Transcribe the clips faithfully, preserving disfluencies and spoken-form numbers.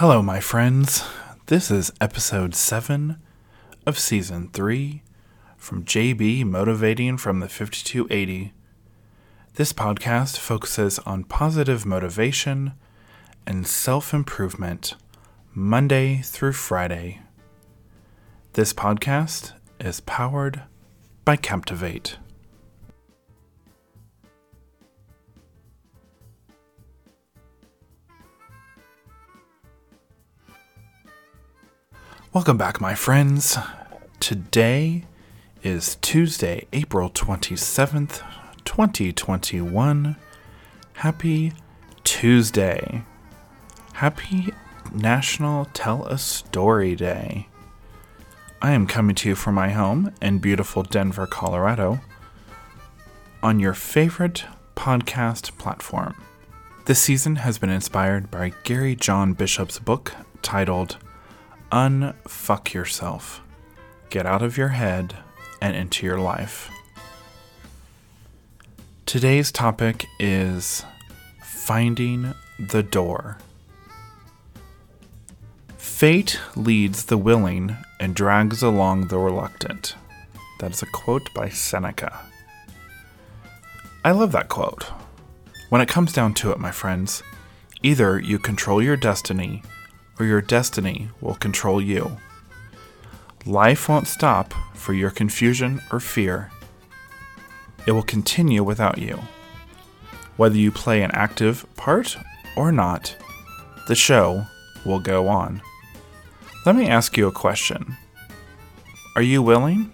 Hello, my friends. This is episode seven of season three from J B Motivating from the fifty-two eighty. This podcast focuses on positive motivation and self-improvement Monday through Friday. This podcast is powered by Captivate. Welcome back, my friends. Today is Tuesday, April twenty-seventh, twenty twenty-one. Happy Tuesday. Happy National Tell a Story Day. I am coming to you from my home in beautiful Denver, Colorado, on your favorite podcast platform. This season has been inspired by Gary John Bishop's book titled Unfuck Yourself. Get out of your head and into your life. Today's topic is finding the door. Fate leads the willing and drags along the reluctant. That is a quote by Seneca. I love that quote. When it comes down to it, my friends, either you control your destiny or your destiny will control you. Life won't stop for your confusion or fear. It will continue without you. Whether you play an active part or not, the show will go on. Let me ask you a question. Are you willing?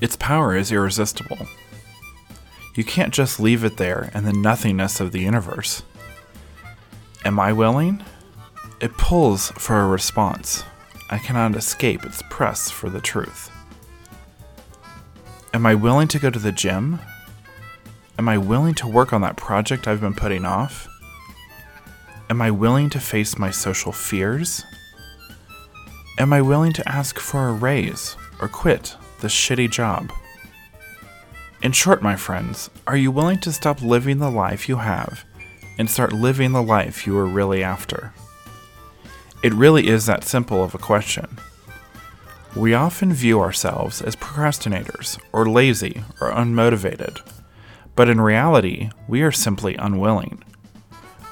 Its power is irresistible. You can't just leave it there in the nothingness of the universe. Am I willing? It pulls for a response. I cannot escape its press for the truth. Am I willing to go to the gym? Am I willing to work on that project I've been putting off? Am I willing to face my social fears? Am I willing to ask for a raise or quit this shitty job? In short, my friends, are you willing to stop living the life you have and start living the life you are really after? It really is that simple of a question. We often view ourselves as procrastinators, or lazy, or unmotivated, but in reality, we are simply unwilling.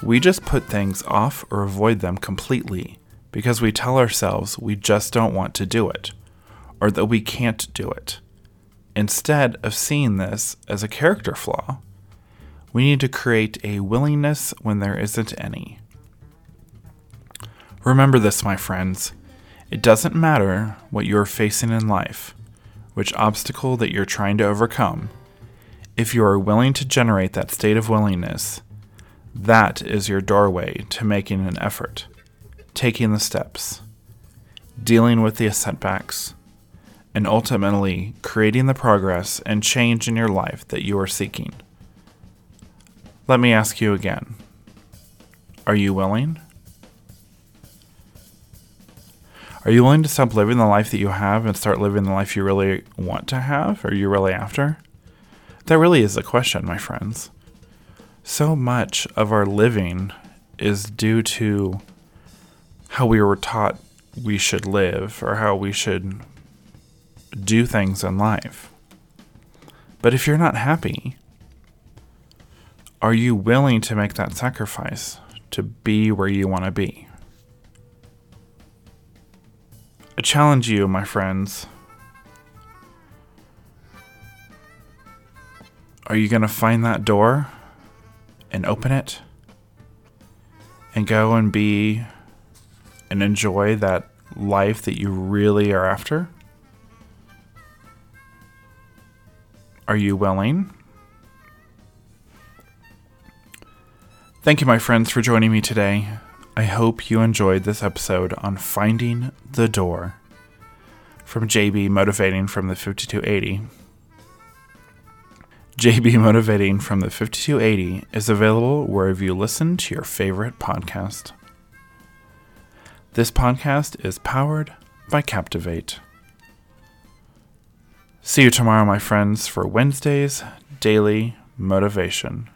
We just put things off or avoid them completely because we tell ourselves we just don't want to do it, or that we can't do it. Instead of seeing this as a character flaw, we need to create a willingness when there isn't any. Remember this, my friends. It doesn't matter what you're facing in life, which obstacle that you're trying to overcome. If you are willing to generate that state of willingness, that is your doorway to making an effort, taking the steps, dealing with the setbacks, and ultimately creating the progress and change in your life that you are seeking. Let me ask you again, are you willing? Are you willing to stop living the life that you have and start living the life you really want to have, or you're really after? That really is the question, my friends. So much of our living is due to how we were taught we should live or how we should do things in life. But if you're not happy, are you willing to make that sacrifice to be where you want to be? I challenge you, my friends. Are you going to find that door and open it and go and be and enjoy that life that you really are after? Are you willing? Thank you, my friends, for joining me today. I hope you enjoyed this episode on Finding the Door from J B Motivating from the fifty-two eighty. J B Motivating from the fifty-two eighty is available wherever you listen to your favorite podcast. This podcast is powered by Captivate. See you tomorrow, my friends, for Wednesday's Daily Motivation.